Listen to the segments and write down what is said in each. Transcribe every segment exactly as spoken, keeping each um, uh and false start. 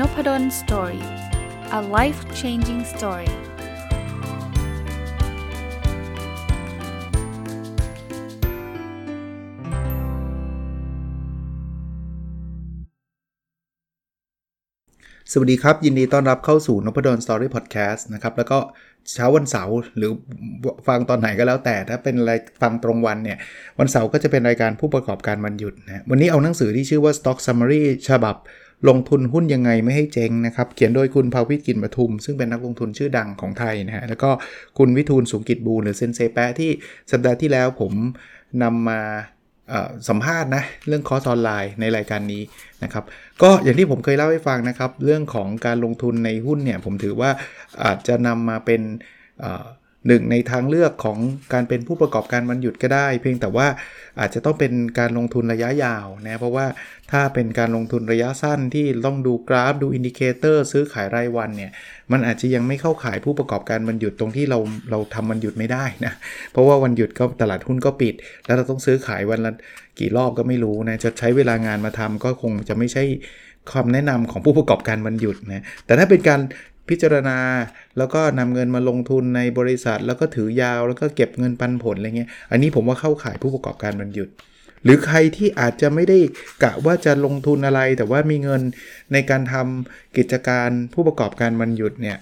Nopadon Story. A life-changing story.สวัสดีครับยินดีต้อนรับเข้าสู่ Nopadon Story Podcast นะครับแล้วก็เช้าวันเสาร์หรือฟังตอนไหนก็แล้วแต่ถ้าเป็นอะไรฟังตรงวันเนี่ยวันเสาร์ก็จะเป็นรายการผู้ประกอบการวันหยุดนะวันนี้เอาหนังสือที่ชื่อว่า Stock Summary ฉบับลงทุนหุ้นยังไงไม่ให้เจ๊งนะครับเขียนโดยคุณภาวิต กลิ่นปทุมซึ่งเป็นนักลงทุนชื่อดังของไทยนะฮะแล้วก็คุณวิทูลสุกิจบูรณ์หรือเซนเซแปะที่สัปดาห์ที่แล้วผมนำมาสัมภาษณ์นะเรื่องคอร์สออนไลน์ในรายการนี้นะครับก็อย่างที่ผมเคยเล่าให้ฟังนะครับเรื่องของการลงทุนในหุ้นเนี่ยผมถือว่าอาจจะนำมาเป็นหนึ่งในทางเลือกของการเป็นผู้ประกอบการวันหยุดก็ได้เพียงแต่ว่าอาจจะต้องเป็นการลงทุนระยะยาวนะเพราะว่าถ้าเป็นการลงทุนระยะสั้นที่ต้องดูกราฟดูอินดิเคเตอร์ซื้อขายรายวันเนี่ยมันอาจจะยังไม่เข้าขายผู้ประกอบการวันหยุดตรงที่เราเราทำวันหยุดไม่ได้นะเพราะว่าวันหยุดก็ตลาดหุ้นก็ปิดแล้วเราต้องซื้อขายวันละกี่รอบก็ไม่รู้นะจะใช้เวลางานมาทำก็คงจะไม่ใช่ความแนะนำของผู้ประกอบการวันหยุดนะแต่ถ้าเป็นการพิจารณาแล้วก็นำเงินมาลงทุนในบริษัทแล้วก็ถือยาวแล้วก็เก็บเงินปันผลอะไรเงี้ยอันนี้ผมว่าเข้าขายผู้ประกอบการวันหยุดหรือใครที่อาจจะไม่ได้กะว่าจะลงทุนอะไรแต่ว่ามีเงินในการทำกิจการผู้ประกอบการวันหยุดเนี่ย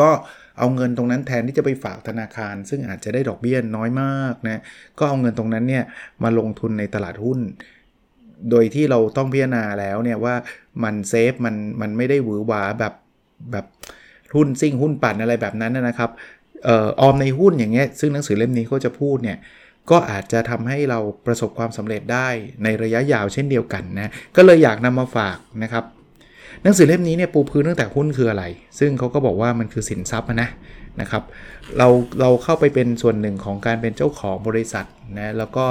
ก็เอาเงินตรงนั้นแทนที่จะไปฝากธนาคารซึ่งอาจจะได้ดอกเบี้ยน้อยมากนะก็เอาเงินตรงนั้นเนี่ยมาลงทุนในตลาดหุ้นโดยที่เราต้องพิจารณาแล้วเนี่ยว่ามันเซฟมันมันไม่ได้หวือหวาแบบแบบหุ้นซิ่งหุ้นปั่นอะไรแบบนั้นนะครับเอ่อออมในหุ้นอย่างเงี้ยซึ่งหนังสือเล่มนี้ก็จะพูดเนี่ยก็อาจจะทำให้เราประสบความสำเร็จได้ในระยะยาวเช่นเดียวกันนะก็เลยอยากนำมาฝากนะครับหนังสือเล่มนี้เนี่ยปูพื้นตั้งแต่หุ้นคืออะไรซึ่งเขาก็บอกว่ามันคือสินทรัพย์นะนะครับเราเราเข้าไปเป็นส่วนหนึ่งของการเป็นเจ้าของบริษัทนะแล้วก็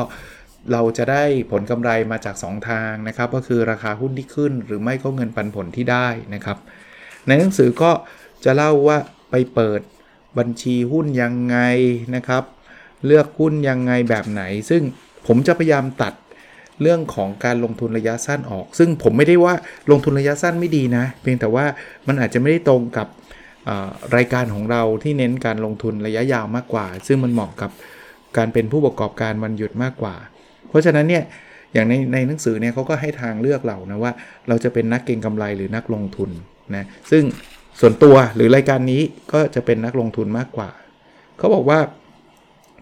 เราจะได้ผลกำไรมาจากสองทางนะครับก็คือราคาหุ้นที่ขึ้นหรือไม่ก็เงินปันผลที่ได้นะครับในหนังสือก็จะเล่าว่าไปเปิดบัญชีหุ้นยังไงนะครับเลือกหุ้นยังไงแบบไหนซึ่งผมจะพยายามตัดเรื่องของการลงทุนระยะสั้นออกซึ่งผมไม่ได้ว่าลงทุนระยะสั้นไม่ดีนะเพียงแต่ว่ามันอาจจะไม่ได้ตรงกับรายการของเราที่เน้นการลงทุนระยะยาวมากกว่าซึ่งมันเหมาะกับการเป็นผู้ประกอบการวันหยุดมากกว่าเพราะฉะนั้นเนี่ยอย่างในในหนังสือเนี่ยเขาก็ให้ทางเลือกเรานะว่าเราจะเป็นนักเก็งกำไรหรือนักลงทุนนะซึ่งส่วนตัวหรือรายการนี้ก็จะเป็นนักลงทุนมากกว่าเขาบอกว่า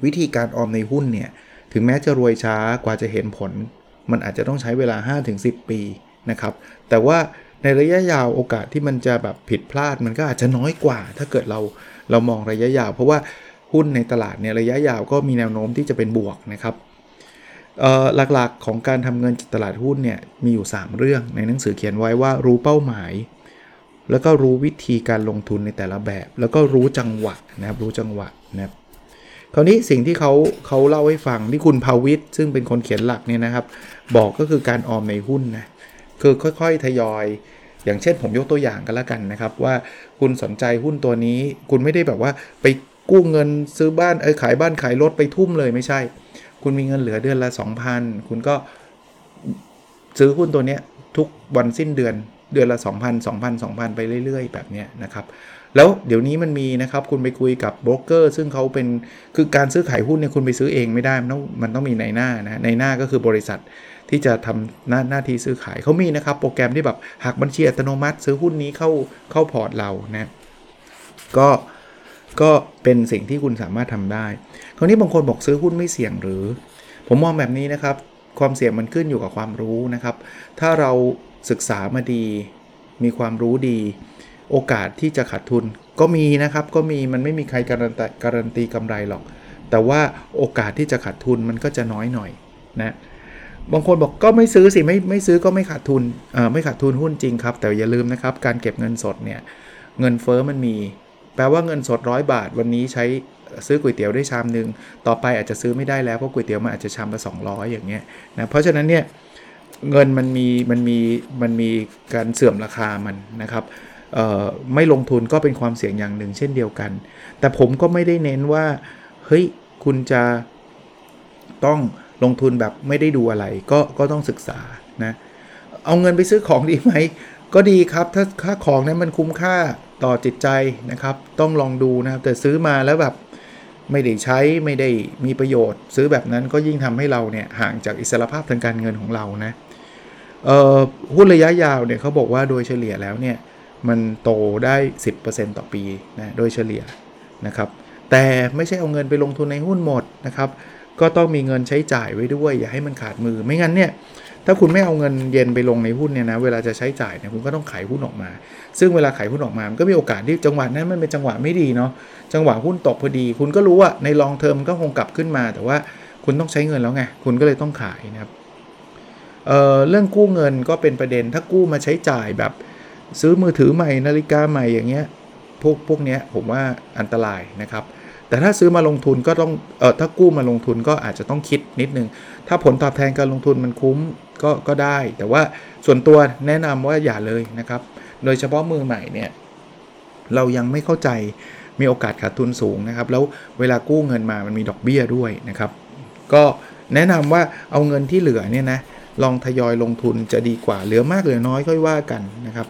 วิธีการออมในหุ้นเนี่ยถึงแม้จะรวยช้ากว่าจะเห็นผลมันอาจจะต้องใช้เวลา ห้าถึงสิบ ปีนะครับแต่ว่าในระยะยาวโอกาสที่มันจะแบบผิดพลาดมันก็อาจจะน้อยกว่าถ้าเกิดเราเรามองระยะยาวเพราะว่าหุ้นในตลาดเนี่ยระยะยาวก็มีแนวโน้มที่จะเป็นบวกนะครับหลักๆของการทำเงินจากตลาดหุ้นเนี่ยมีอยู่สามเรื่องในหนังสือเขียนไว้ว่ารู้เป้าหมายแล้วก็รู้วิธีการลงทุนในแต่ละแบบแล้วก็รู้จังหวะนะครับรู้จังหวะนะครับคราวนี้สิ่งที่เขาเขาเล่าให้ฟังที่คุณภาวิตซึ่งเป็นคนเขียนหลักเนี่ยนะครับบอกก็คือการออมในหุ้นนะคือค่อยๆทยอยอย่างเช่นผมยกตัวอย่างกันละกันนะครับว่าคุณสนใจหุ้นตัวนี้คุณไม่ได้แบบว่าไปกู้เงินซื้อบ้านเอ้ยขายบ้านขายรถไปทุ่มเลยไม่ใช่คุณมีเงินเหลือเดือนละ สองพัน คุณก็ซื้อหุ้นตัวเนี้ยทุกวันสิ้นเดือนเดือนละ สองพัน สองพัน สองพัน ไปเรื่อยๆแบบนี้นะครับแล้วเดี๋ยวนี้มันมีนะครับคุณไปคุยกับโบรกเกอร์ซึ่งเขาเป็นคือการซื้อขายหุ้นเนี่ยคุณไปซื้อเองไม่ได้มันต้องมันต้องมีนายหน้านะนายหน้าก็คือบริษัทที่จะทำหน้าหน้าที่ซื้อขายเขามีนะครับโปรแกรมที่แบบหักบัญชีอัตโนมัติซื้อหุ้นนี้เข้าเข้าพอร์ตเรานะก็ก็เป็นสิ่งที่คุณสามารถทำได้คราวนี้บางคนบอกซื้อหุ้นไม่เสี่ยงหรือผมมองแบบนี้นะครับความเสี่ยงมันขึ้นอยู่กับความรู้นะครับถ้าเราศึกษามาดีมีความรู้ดีโอกาสที่จะขาดทุนก็มีนะครับก็มีมันไม่มีใครการันตีการันตีกำไรหรอกแต่ว่าโอกาสที่จะขาดทุนมันก็จะน้อยหน่อยนะบางคนบอกก็ไม่ซื้อสิไม่ไม่ซื้อก็ไม่ขาดทุนเอ่อไม่ขาดทุนหุ้นจริงครับแต่อย่าลืมนะครับการเก็บเงินสดเนี่ยเงินเฟ้อมันมีแปลว่าเงินสดร้อยบาทวันนี้ใช้ซื้อก๋วยเตี๋ยวได้ชามนึงต่อไปอาจจะซื้อไม่ได้แล้วเพราะก๋วยเตี๋ยวมันอาจจะชามละสองร้อยอย่างเงี้ยนะเพราะฉะนั้นเนี่ยเงินมันมีมันมีมันมีการเสื่อมราคามันนะครับไม่ลงทุนก็เป็นความเสี่ยงอย่างหนึ่งเช่นเดียวกันแต่ผมก็ไม่ได้เน้นว่าเฮ้ยคุณจะต้องลงทุนแบบไม่ได้ดูอะไรก็ก็ต้องศึกษานะเอาเงินไปซื้อของดีไหม ก็ดีครับถ้าค่าของนั้นมันคุ้มค่าต่อจิตใจนะครับต้องลองดูนะครับแต่ซื้อมาแล้วแบบไม่ได้ใช้ไม่ได้มีประโยชน์ซื้อแบบนั้นก็ยิ่งทำให้เราเนี่ยห่างจากอิสรภาพทางการเงินของเรานะเอ่อหุ้นระยะยาวเนี่ยเขาบอกว่าโดยเฉลี่ยแล้วเนี่ยมันโตได้ สิบเปอร์เซ็นต์ ต่อปีนะโดยเฉลี่ยนะครับแต่ไม่ใช่เอาเงินไปลงทุนในหุ้นหมดนะครับก็ต้องมีเงินใช้จ่ายไว้ด้วยอย่าให้มันขาดมือไม่งั้นเนี่ยถ้าคุณไม่เอาเงินเย็นไปลงในหุ้นเนี่ยนะเวลาจะใช้จ่ายเนี่ยคุณก็ต้องขายหุ้นออกมาซึ่งเวลาขายหุ้นออกมามันก็มีโอกาสที่จังหวะนั้นมันเป็นจังหวะไม่ดีเนาะจังหวะหุ้นตกพอดีคุณก็รู้ว่าในลองเทอมก็คงกลับขึ้นมาแต่ว่าคุณต้องใช้เงินแล้วไงคุณก็เลยต้องขายนะครับเอ่อเรื่องกู้เงินก็เป็นประเด็นถ้ากู้มาใช้จ่ายแบบซื้อมือถือใหม่นาฬิกาใหม่อย่างเงี้ยพวกพวกเนี้ยผมว่าอันตรายนะครับแต่ถ้าซื้อมาลงทุนก็ต้องเอ่อถ้ากู้มาลงทุนก็อาจจะต้องคิดนิดนึงถ้าผลตอบแทนการลงทุนมันคุ้มก็ก็ได้แต่ว่าส่วนตัวแนะนำว่าอย่าเลยนะครับโดยเฉพาะมือใหม่เนี่ยเรายังไม่เข้าใจมีโอกาสขาดทุนสูงนะครับแล้วเวลากู้เงินมามันมีดอกเบี้ยด้วยนะครับก็แนะนำว่าเอาเงินที่เหลือเนี่ยนะลองทยอยลงทุนจะดีกว่าเหลือมากเหลือน้อยค่อยว่ากันนะครับ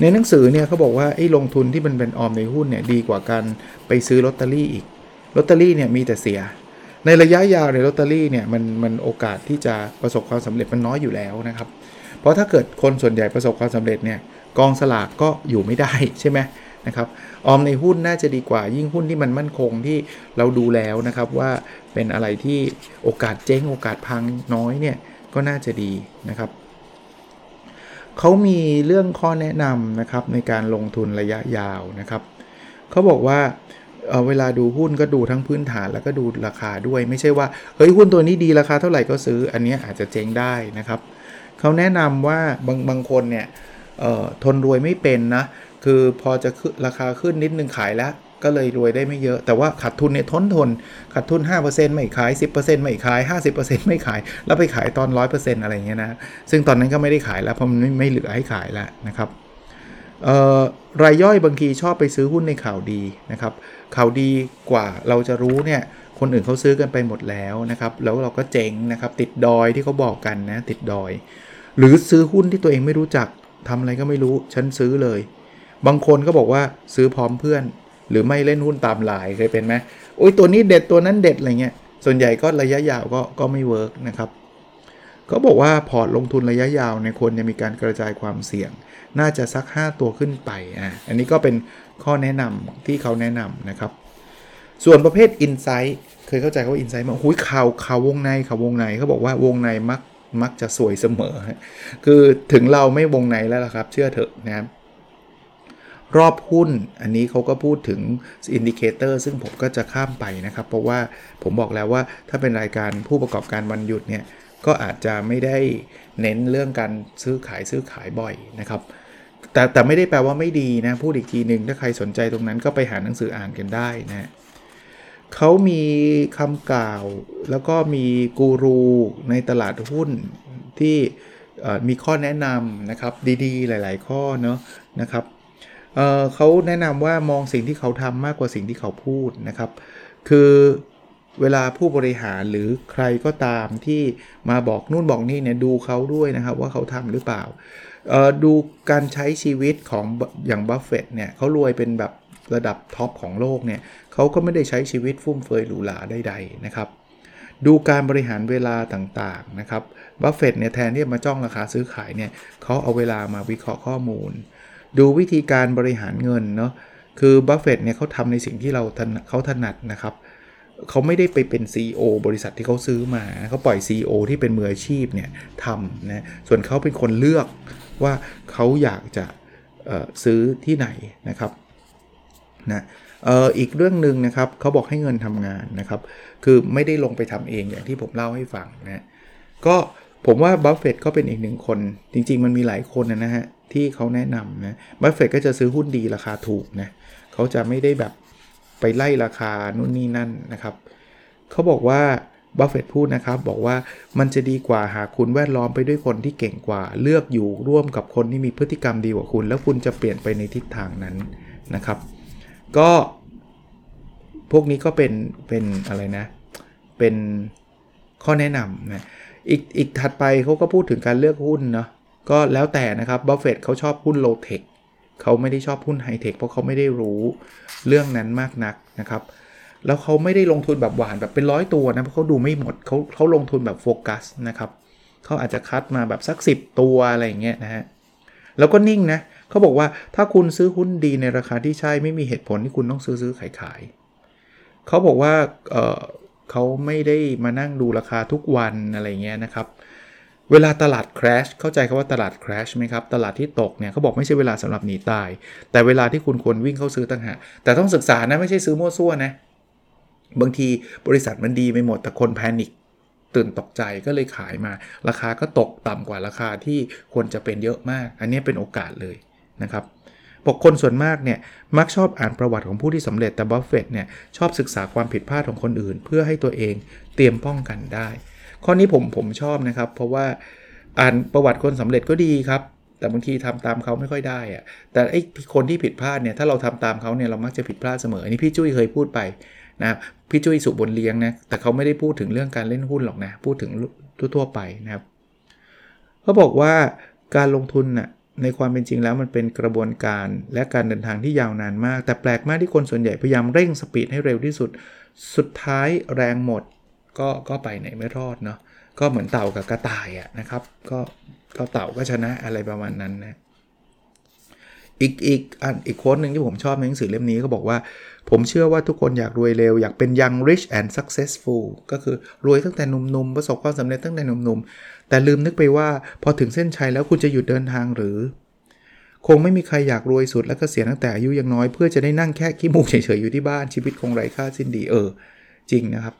ในหนังสือเนี่ยเขาบอกว่าไอ้ลงทุนที่มันเป็นออมในหุ้นเนี่ยดีกว่าการไปซื้อลอตเตอรี่อีกลอตเตอรี่เนี่ยมีแต่เสียในระยะยาวในลอตเตอรี่เนี่ยมันมันโอกาสที่จะประสบความสำเร็จมันน้อยอยู่แล้วนะครับเพราะถ้าเกิดคนส่วนใหญ่ประสบความสำเร็จเนี่ยกองสลากก็อยู่ไม่ได้ใช่ไหมนะครับออมในหุ้นน่าจะดีกว่ายิ่งหุ้นที่มันมั่นคงที่เราดูแล้วนะครับว่าเป็นอะไรที่โอกาสเจ๊งโอกาสพังน้อยเนี่ยก็น่าจะดีนะครับเขามีเรื่องข้อแนะนำนะครับในการลงทุนระยะยาวนะครับเขาบอกว่าเอ่อเวลาดูหุ้นก็ดูทั้งพื้นฐานแล้วก็ดูราคาด้วยไม่ใช่ว่าเฮ้ยหุ้นตัวนี้ดีราคาเท่าไหร่ก็ซื้ออันนี้อาจจะเจ๊งได้นะครับเขาแนะนำว่าบางบางคนเนี่ยเอ่อทนรวยไม่เป็นนะคือพอจะราคาขึ้นนิดนึงขายแล้วก็เลยรวยได้ไม่เยอะแต่ว่าขาดทุนเนี่ยทนทนขาดทุน ห้าเปอร์เซ็นต์ ไม่ขาย สิบเปอร์เซ็นต์ ไม่ขาย ห้าสิบเปอร์เซ็นต์ ไม่ขายแล้วไปขายตอน ร้อยเปอร์เซ็นต์ อะไรอย่างเงี้ยนะซึ่งตอนนั้นก็ไม่ได้ขายแล้วเพราะมันไม่เหลือให้ขายแล้วนะครับเอ่อรายย่อยบางทีชอบไปซื้อหุ้นในข่าวดีนะครับข่าวดีกว่าเราจะรู้เนี่ยคนอื่นเขาซื้อกันไปหมดแล้วนะครับแล้วเราก็เจ๊งนะครับติดดอยที่เขาบอกกันนะติดดอยหรือซื้อหุ้นที่ตัวเองไม่รู้จักทำอะไรก็ไม่รู้ฉันซื้อเลยบางคนก็บอกว่าซื้อพร้อมเพื่อนหรือไม่เล่นหุ้นตามไลน์เคยเป็นไหมโอ้ยตัวนี้เด็ดตัวนั้นเด็ดอะไรเงี้ยส่วนใหญ่ก็ระยะยาวก็ก็ไม่เวิร์กนะครับก็บอกว่าพอร์ตลงทุนระยะยาวในควรจะมีการกระจายความเสี่ยงน่าจะสักห้าตัวขึ้นไปอ่ะอันนี้ก็เป็นข้อแนะนำที่เขาแนะนำนะครับส่วนประเภทอินไซต์เคยเข้าใจว่าอินไซต์มาหุ้ยข่าวข่าววงในข่าววงในเขาบอกว่าวงในมักมักจะสวยเสมอคือถึงเราไม่วงในแล้วล่ะครับเชื่อเถอะนะครับรอบหุ้นอันนี้เขาก็พูดถึงอินดิเคเตอร์ซึ่งผมก็จะข้ามไปนะครับเพราะว่าผมบอกแล้วว่าถ้าเป็นรายการผู้ประกอบการวันหยุดเนี่ยก็อาจจะไม่ได้เน้นเรื่องการซื้อขายซื้อขายบ่อยนะครับแต่แต่ไม่ได้แปลว่าไม่ดีนะพูดอีกทีหนึ่งถ้าใครสนใจตรงนั้นก็ไปหาหนังสืออ่านกันได้นะเขามีคำกล่าวแล้วก็มีกูรูในตลาดหุ้นที่มีข้อแนะนำนะครับดีๆหลายๆข้อเนาะนะครับเอ่อเขาแนะนำว่ามองสิ่งที่เขาทำมากกว่าสิ่งที่เขาพูดนะครับคือเวลาผู้บริหารหรือใครก็ตามที่มาบอกนู่นบอกนี่เนี่ยดูเขาด้วยนะครับว่าเขาทำหรือเปล่าเอ่อดูการใช้ชีวิตของอย่างบัฟเฟตต์เนี่ยเขารวยเป็นแบบระดับท็อปของโลกเนี่ยเขาก็ไม่ได้ใช้ชีวิตฟุ่มเฟือยหรูหราใดๆนะครับดูการบริหารเวลาต่างๆนะครับบัฟเฟตต์เนี่ยแทนที่จะมาจ้องราคาซื้อขายเนี่ยเขาเอาเวลามาวิเคราะห์ข้อมูลดูวิธีการบริหารเงินเนาะคือบัฟเฟตต์เนี่ยเขาทำในสิ่งที่เราเขาถนัดนะครับเขาไม่ได้ไปเป็น ซี อี โอ บริษัทที่เขาซื้อมาเขาปล่อย ซี อี โอ ที่เป็นมืออาชีพเนี่ยทำนะส่วนเขาเป็นคนเลือกว่าเขาอยากจะซื้อที่ไหนนะครับนะเอ่ออีกเรื่องนึงนะครับเขาบอกให้เงินทำงานนะครับคือไม่ได้ลงไปทำเองอย่างที่ผมเล่าให้ฟังนะก็ผมว่าบัฟเฟตต์ก็เป็นอีกหนึ่งคนจริงๆมันมีหลายคนนะฮะที่เขาแนะนำนะบัฟเฟตต์ก็จะซื้อหุ้นดีราคาถูกนะเขาจะไม่ได้แบบไปไล่ราคานู่นนี่นั่นนะครับเขาบอกว่าบัฟเฟตต์พูดนะครับบอกว่ามันจะดีกว่าหากคุณแวดล้อมไปด้วยคนที่เก่งกว่าเลือกอยู่ร่วมกับคนที่มีพฤติกรรมดีกว่าคุณแล้วคุณจะเปลี่ยนไปในทิศทางนั้นนะครับก็พวกนี้ก็เป็นเป็นอะไรนะเป็นข้อแนะนำนะอีกอีกถัดไปเขาก็พูดถึงการเลือกหุ้นเนาะ ก็แล้วแต่นะครับบัฟเฟตต์เขาชอบหุ้นโลเทคเขาไม่ได้ชอบหุ้นไฮเทคเพราะเขาไม่ได้รู้เรื่องนั้นมากนักนะครับแล้วเขาไม่ได้ลงทุนแบบหวานแบบเป็นร้อยตัวนะเพราะเขาดูไม่หมดเขาเขาลงทุนแบบโฟกัสนะครับเขาอาจจะคัดมาแบบสักสิบตัวอะไรอย่างเงี้ยนะฮะแล้วก็นิ่งนะเขาบอกว่าถ้าคุณซื้อหุ้นดีในราคาที่ใช่ไม่มีเหตุผลที่คุณต้องซื้อซื้อขายขายเขาบอกว่าเออเขาไม่ได้มานั่งดูราคาทุกวันอะไรเงี้ยนะครับเวลาตลาดแครชเข้าใจคำว่าตลาดแครชไหมครับตลาดที่ตกเนี่ยเขาบอกไม่ใช่เวลาสำหรับหนีตายแต่เวลาที่คุณควรวิ่งเข้าซื้อต่างหากแต่ต้องศึกษานะไม่ใช่ซื้อมั่วซั่วนะบางทีบริษัทมันดีไปหมดแต่คนแพนิคตื่นตกใจก็เลยขายมาราคาก็ตกต่ำกว่าราคาที่ควรจะเป็นเยอะมากอันนี้เป็นโอกาสเลยนะครับบอกคนส่วนมากเนี่ยมักชอบอ่านประวัติของผู้ที่สำเร็จแต่บัฟเฟตต์เนี่ยชอบศึกษาความผิดพลาดของคนอื่นเพื่อให้ตัวเองเตรียมป้องกันได้ข้อนี้ผมผมชอบนะครับเพราะว่าอ่านประวัติคนสำเร็จก็ดีครับแต่บางทีทำตามเขาไม่ค่อยได้อะแต่ไอ้คนที่ผิดพลาดเนี่ยถ้าเราทำตามเขาเนี่ยเรามักจะผิดพลาดเสมออันนี้พี่จุ้ยเคยพูดไปนะพี่จุ้ยสุบลเลี้ยงนะแต่เขาไม่ได้พูดถึงเรื่องการเล่นหุ้นหรอกนะพูดถึงทั่วๆไปนะครับเขาบอกว่าการลงทุนน่ะในความเป็นจริงแล้วมันเป็นกระบวนการและการเดินทางที่ยาวนานมากแต่แปลกมากที่คนส่วนใหญ่พยายามเร่งสปีดให้เร็วที่สุดสุดท้ายแรงหมดก็ก็ไปไหนไม่รอดเนาะก็เหมือนเต่ากับกระต่ายอะนะครับก็ก็เต่าก็ชนะอะไรประมาณนั้นนะอีกอีกอันอีกโค้ดหนึ่งที่ผมชอบในหนังสือเล่มนี้ก็บอกว่าผมเชื่อว่าทุกคนอยากรวยเร็วอยากเป็น young rich and successful ก็คือรวยตั้งแต่หนุ่มๆประสบความสำเร็จตั้งแต่หนุ่มๆแต่ลืมนึกไปว่าพอถึงเส้นชัยแล้วคุณจะหยุดเดินทางหรือคงไม่มีใครอยากรวยสุดและเกษียณตั้งแต่อายุยังน้อยเพื่อจะได้นั่งแค่ขี้มูกเฉยๆอยู่ที่บ้านชีวิตคงไร้ค่าสิ้นดีเออจริงนะครับ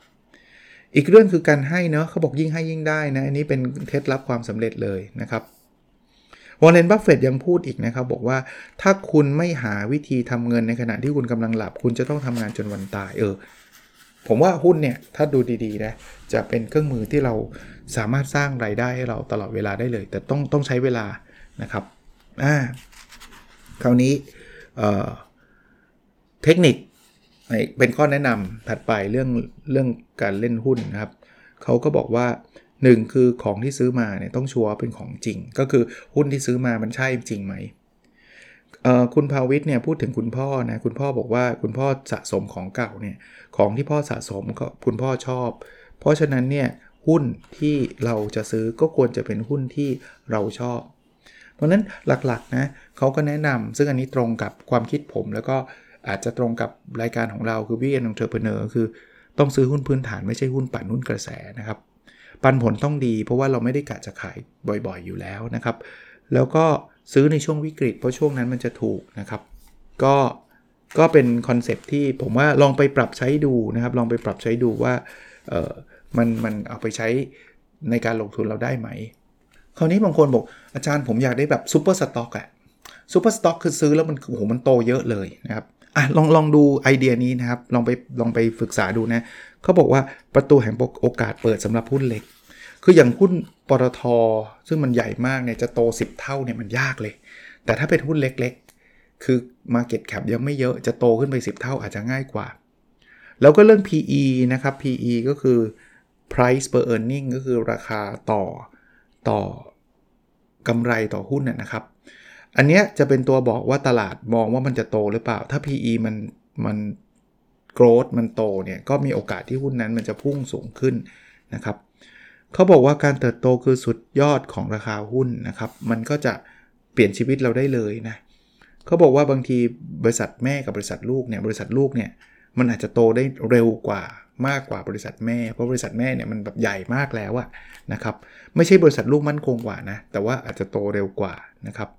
อีกเรื่องคือการให้เนาะเขาบอกยิ่งให้ยิ่งได้นะอันนี้เป็นเคล็ดลับความสำเร็จเลยนะครับวอร์เรน บัฟเฟตต์ยังพูดอีกนะครับบอกว่าถ้าคุณไม่หาวิธีทำเงินในขณะที่คุณกำลังหลับคุณจะต้องทำงานจนวันตายเออผมว่าหุ้นเนี่ยถ้าดูดีๆนะจะเป็นเครื่องมือที่เราสามารถสร้างรายได้ให้เราตลอดเวลาได้เลยแต่ต้องต้องใช้เวลานะครับอ่าคราวนี้เอ่อเทคนิคเป็นข้อแนะนำถัดไปเรื่องเรื่องการเล่นหุ้นนะครับเขาก็บอกว่าหนึ่งคือของที่ซื้อมาเนี่ยต้องชัวร์เป็นของจริงก็คือหุ้นที่ซื้อมามันใช่จริงไหมคุณภาวิทย์เนี่ยพูดถึงคุณพ่อนะคุณพ่อบอกว่าคุณพ่อสะสมของเก่าเนี่ยของที่พ่อสะสมก็คุณพ่อชอบเพราะฉะนั้นเนี่ยหุ้นที่เราจะซื้อก็ควรจะเป็นหุ้นที่เราชอบเพราะนั้นหลักๆนะเขาก็แนะนำซึ่งอันนี้ตรงกับความคิดผมแล้วก็อาจจะตรงกับรายการของเราคือวิเอนองเทอร์เพเนอร์คือต้องซื้อหุ้นพื้นฐานไม่ใช่หุ้นปั่นหุ้นกระแสนะครับปันผลต้องดีเพราะว่าเราไม่ได้กะจะขายบ่อยๆอยู่แล้วนะครับแล้วก็ซื้อในช่วงวิกฤตเพราะช่วงนั้นมันจะถูกนะครับก็ก็เป็นคอนเซ็ปต์ที่ผมว่าลองไปปรับใช้ดูนะครับลองไปปรับใช้ดูว่าเออมันมันเอาไปใช้ในการลงทุนเราได้ไหมคราวนี้บางคนบอกอาจารย์ผมอยากได้แบบซุปเปอร์สต็อกอะซุปเปอร์สต็อกคือซื้อแล้วมันโอ้โหมันโตเยอะเลยนะครับอ่ะลองลองดูไอเดียนี้นะครับลองไปลองไปศึกษาดูนะเขาบอกว่าประตูแห่งโอกาสเปิดสำหรับหุ้นเล็กคืออย่างหุ้นปตท.ซึ่งมันใหญ่มากเนี่ยจะโตสิบเท่าเนี่ยมันยากเลยแต่ถ้าเป็นหุ้นเล็กๆคือ market cap ยังไม่เยอะจะโตขึ้นไปสิบเท่าอาจจะง่ายกว่าแล้วก็เรื่อง พี อี นะครับ พี อี ก็คือ price per earning ก็คือราคาต่อต่อกำไรต่อหุ้นน่ะนะครับอันเนี้ยจะเป็นตัวบอกว่าตลาดมองว่ามันจะโตหรือเปล่าถ้า พี อี มันมัน growth มันโตเนี่ยก็มีโอกาสที่หุ้นนั้นมันจะพุ่งสูงขึ้นนะครับเขาบอกว่าการเติบโตคือสุดยอดของราคาหุ้นนะครับมันก็จะเปลี่ยนชีวิตเราได้เลยนะเขาบอกว่าบางทีบริษัทแม่กับบริษัทลูกเนี่ยบริษัทลูกเนี่ยมันอาจจะโตได้เร็วกว่ามากกว่าบริษัทแม่เพราะบริษัทแม่เนี่ยมันแบบใหญ่มากแล้วอะนะครับไม่ใช่บริษัทลูกมั่นคงกว่านะแต่ว่าอาจจะโตเร็วกว่านะครับ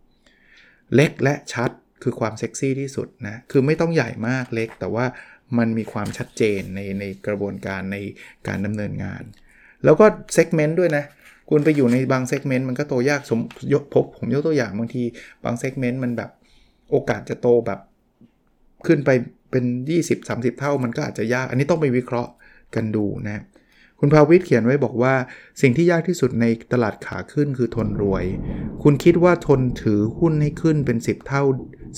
เล็กและชัดคือความเซ็กซี่ที่สุดนะคือไม่ต้องใหญ่มากเล็กแต่ว่ามันมีความชัดเจนในในกระบวนการในการดำเนินงานแล้วก็เซกเมนต์ด้วยนะคุณไปอยู่ในบางเซกเมนต์มันก็โตยากสมยกพบผมยกตัวอย่างบางทีบางเซกเมนต์มันแบบโอกาสจะโตแบบขึ้นไปเป็นยี่สิบ สามสิบเท่ามันก็อาจจะยากอันนี้ต้องไปวิเคราะห์กันดูนะคุณภาวิทย์เขียนไว้บอกว่าสิ่งที่ยากที่สุดในตลาดขาขึ้นคือทนรวยคุณคิดว่าทนถือหุ้นให้ขึ้นเป็นสิบเท่า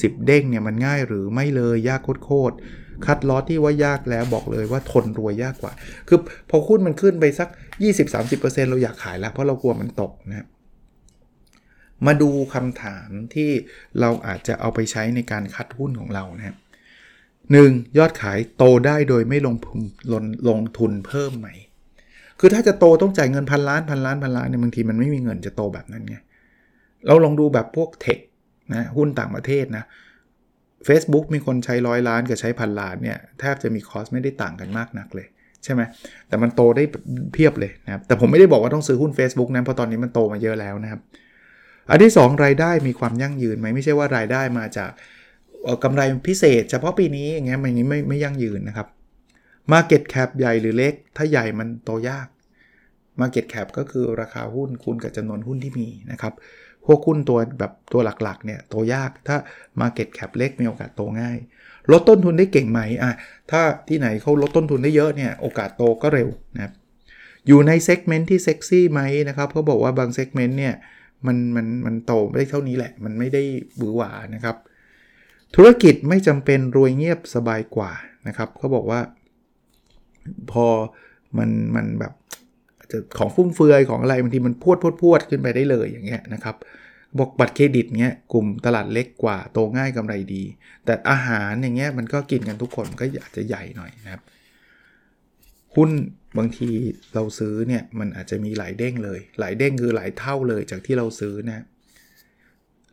สิบเด้งเนี่ยมันง่ายหรือไม่เลยยากโคตรๆคัดล็อตที่ว่ายากแล้วบอกเลยว่าทนรวยยากกว่าคือพอหุ้นมันขึ้นไปสัก ยี่สิบ สามสิบเปอร์เซ็นต์ เราอยากขายแล้วเพราะเรากลัวมันตกนะ มาดูคำถามที่เราอาจจะเอาไปใช้ในการคัดหุ้นของเรานะครับ หนึ่ง. ยอดขายโตได้โดยไม่ลงทุนลงทุนเพิ่มไหมคือถ้าจะโตต้องจ่ายเงินพันล้านพันล้านพันล้านเนี่ยบางทีมันไม่มีเงินจะโตแบบนั้นไงเราลองดูแบบพวกเทคนะหุ้นต่างประเทศนะ Facebook มีคนใช้ร้อยล้านกับใช้พันล้านเนี่ยแทบจะมีคอสไม่ได้ต่างกันมากนักเลยใช่ไหมแต่มันโตได้เพียบเลยนะครับแต่ผมไม่ได้บอกว่าต้องซื้อหุ้น Facebook นะเพราะตอนนี้มันโตมาเยอะแล้วนะครับอันที่สองรายได้มีความยั่งยืนไหมไม่ใช่ว่ารายได้มาจากกำไรพิเศษเฉพาะปีนี้อย่างเงี้ยมันนี้ไม่ไม่ยั่งยืนนะครับ Market Cap ใหญ่หรือเล็กถ้าใหญ่มันโตยาก Market Cap ก็คือราคาหุ้นคูณกับจำนวนหุ้นที่มีนะครับพวกหุ้นตัวแบบตัวหลักๆเนี่ยโตยากถ้า Market Cap เล็กมีโอกาสโตง่ายลดต้นทุนได้เก่งไหมอ่ะถ้าที่ไหนเขาลดต้นทุนได้เยอะเนี่ยโอกาสโตก็เร็วนะครับอยู่ในเซกเมนต์ที่เซ็กซี่ไหมนะครับเขาบอกว่าบางเซกเมนต์เนี่ยมันมันมันโตไม่ได้เท่านี้แหละมันไม่ได้บือหวานะครับธุรกิจไม่จำเป็นรวยเงียบสบายกว่านะครับเขาบอกว่าพอมันมันแบบของฟุ่มเฟือยของอะไรบางทีมันพวดพวดพวดขึ้นไปได้เลยอย่างเงี้ยนะครับบอกบัตรเครดิตเงี้ยกลุ่มตลาดเล็กกว่าโตง่ายกำไรดีแต่อาหารอย่างเงี้ยมันก็กินกันทุกคนก็อาจจะใหญ่หน่อยนะครับหุ้นบางทีเราซื้อเนี่ยมันอาจจะมีหลายเด้งเลยหลายเด้งคือหลายเท่าเลยจากที่เราซื้อนะ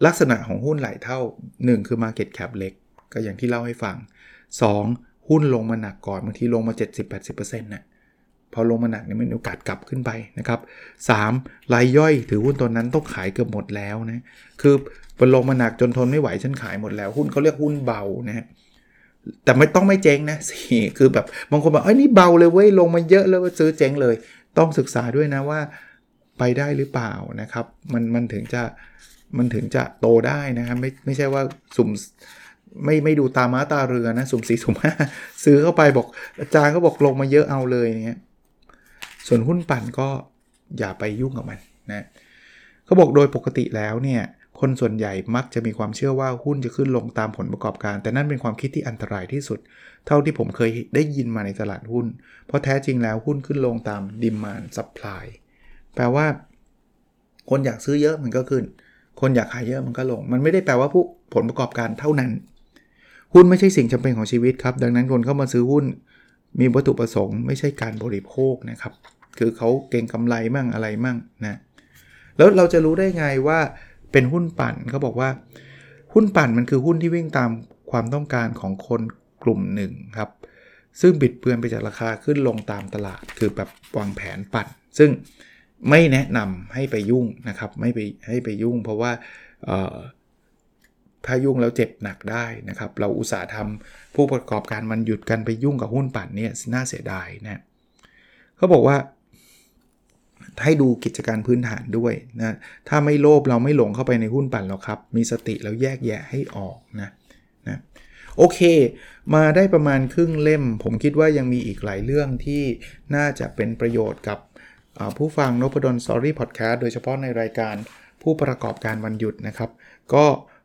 ลักษณะของหุ้นหลายเท่าหนึ่งคือ market cap เล็กก็อย่างที่เล่าให้ฟังสองหุ้นลงมาหนักก่อนบางทีลงมา เจ็ดสิบถึงแปดสิบเปอร์เซ็นต์ นะพอลงมาหนักเนี่ยมันมีโอกาสกลับขึ้นไปนะครับสามรายย่อยถือหุ้นตัวนั้นต้องขายเกือบหมดแล้วนะคือพอลงมาหนักจนทนไม่ไหวฉันขายหมดแล้วหุ้นเขาเรียกหุ้นเบานะแต่ไม่ต้องไม่เจ๊งนะสี่คือแบบบางคนบอกเอ้ยนี่เบาเลยเว้ยลงมาเยอะแล้วซื้อเจ๊งเลยต้องศึกษาด้วยนะว่าไปได้หรือเปล่านะครับมันมันถึงจะมันถึงจะโตได้นะครับไม่ไม่ใช่ว่าสุ่มไม่ไม่ดูตาม้าตาเรือนะสุ่มสี่สุ่มห้าซื้อเข้าไปบอกอาจารย์ก็บอกลงมาเยอะเอาเลยอย่างเงี้ยส่วนหุ้นปั่นก็อย่าไปยุ่งกับมันนะเขาบอกโดยปกติแล้วเนี่ยคนส่วนใหญ่มักจะมีความเชื่อว่าหุ้นจะขึ้นลงตามผลประกอบการแต่นั่นเป็นความคิดที่อันตรายที่สุดเท่าที่ผมเคยได้ยินมาในตลาดหุ้นเพราะแท้จริงแล้วหุ้นขึ้นลงตามดีมานด์ซัพพลายแปลว่าคนอยากซื้อเยอะมันก็ขึ้นคนอยากขายเยอะมันก็ลงมันไม่ได้แปลว่าผู้ผลประกอบการเท่านั้นหุ้นไม่ใช่สิ่งจำเป็นของชีวิตครับดังนั้นคนเข้ามาซื้อหุ้นมีวัตถุประสงค์ไม่ใช่การบริโภคนะครับคือเขาเก่งกำไรมั่งอะไรมั่งนะแล้วเราจะรู้ได้ไงว่าเป็นหุ้นปั่นเขาบอกว่าหุ้นปั่นมันคือหุ้นที่วิ่งตามความต้องการของคนกลุ่มหนึ่งครับซึ่งบิดเบือนไปจากราคาขึ้นลงตามตลาดคือแบบวางแผนปั่นซึ่งไม่แนะนำให้ไปยุ่งนะครับไม่ไปให้ไปยุ่งเพราะว่าถ้ายุ่งแล้วเจ็บหนักได้นะครับเราอุตส่าห์ทำผู้ประกอบการมันหยุดกันไปยุ่งกับหุ้นปั่นเนี่ยน่าเสียดายนะเขาบอกว่าให้ดูกิจการพื้นฐานด้วยนะถ้าไม่โลภเราไม่หลงเข้าไปในหุ้นปั่นหรอกครับมีสติแล้วแยกแยะให้ออกนะนะโอเคมาได้ประมาณครึ่งเล่มผมคิดว่ายังมีอีกหลายเรื่องที่น่าจะเป็นประโยชน์กับผู้ฟัง Nopadon Story Podcast โดยเฉพาะในรายการผู้ประกอบการวันหยุดนะครับก็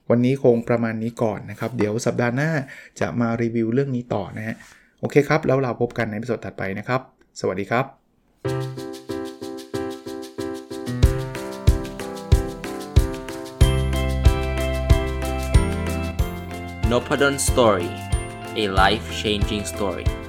วันนี้คงประมาณนี้ก่อนนะครับเดี๋ยวสัปดาห์หน้าจะมารีวิวเรื่องนี้ต่อนะฮะโอเคครับแล้วเราพบกันในตอนถัดไปนะครับสวัสดีครับNopadon Story, a life-changing story.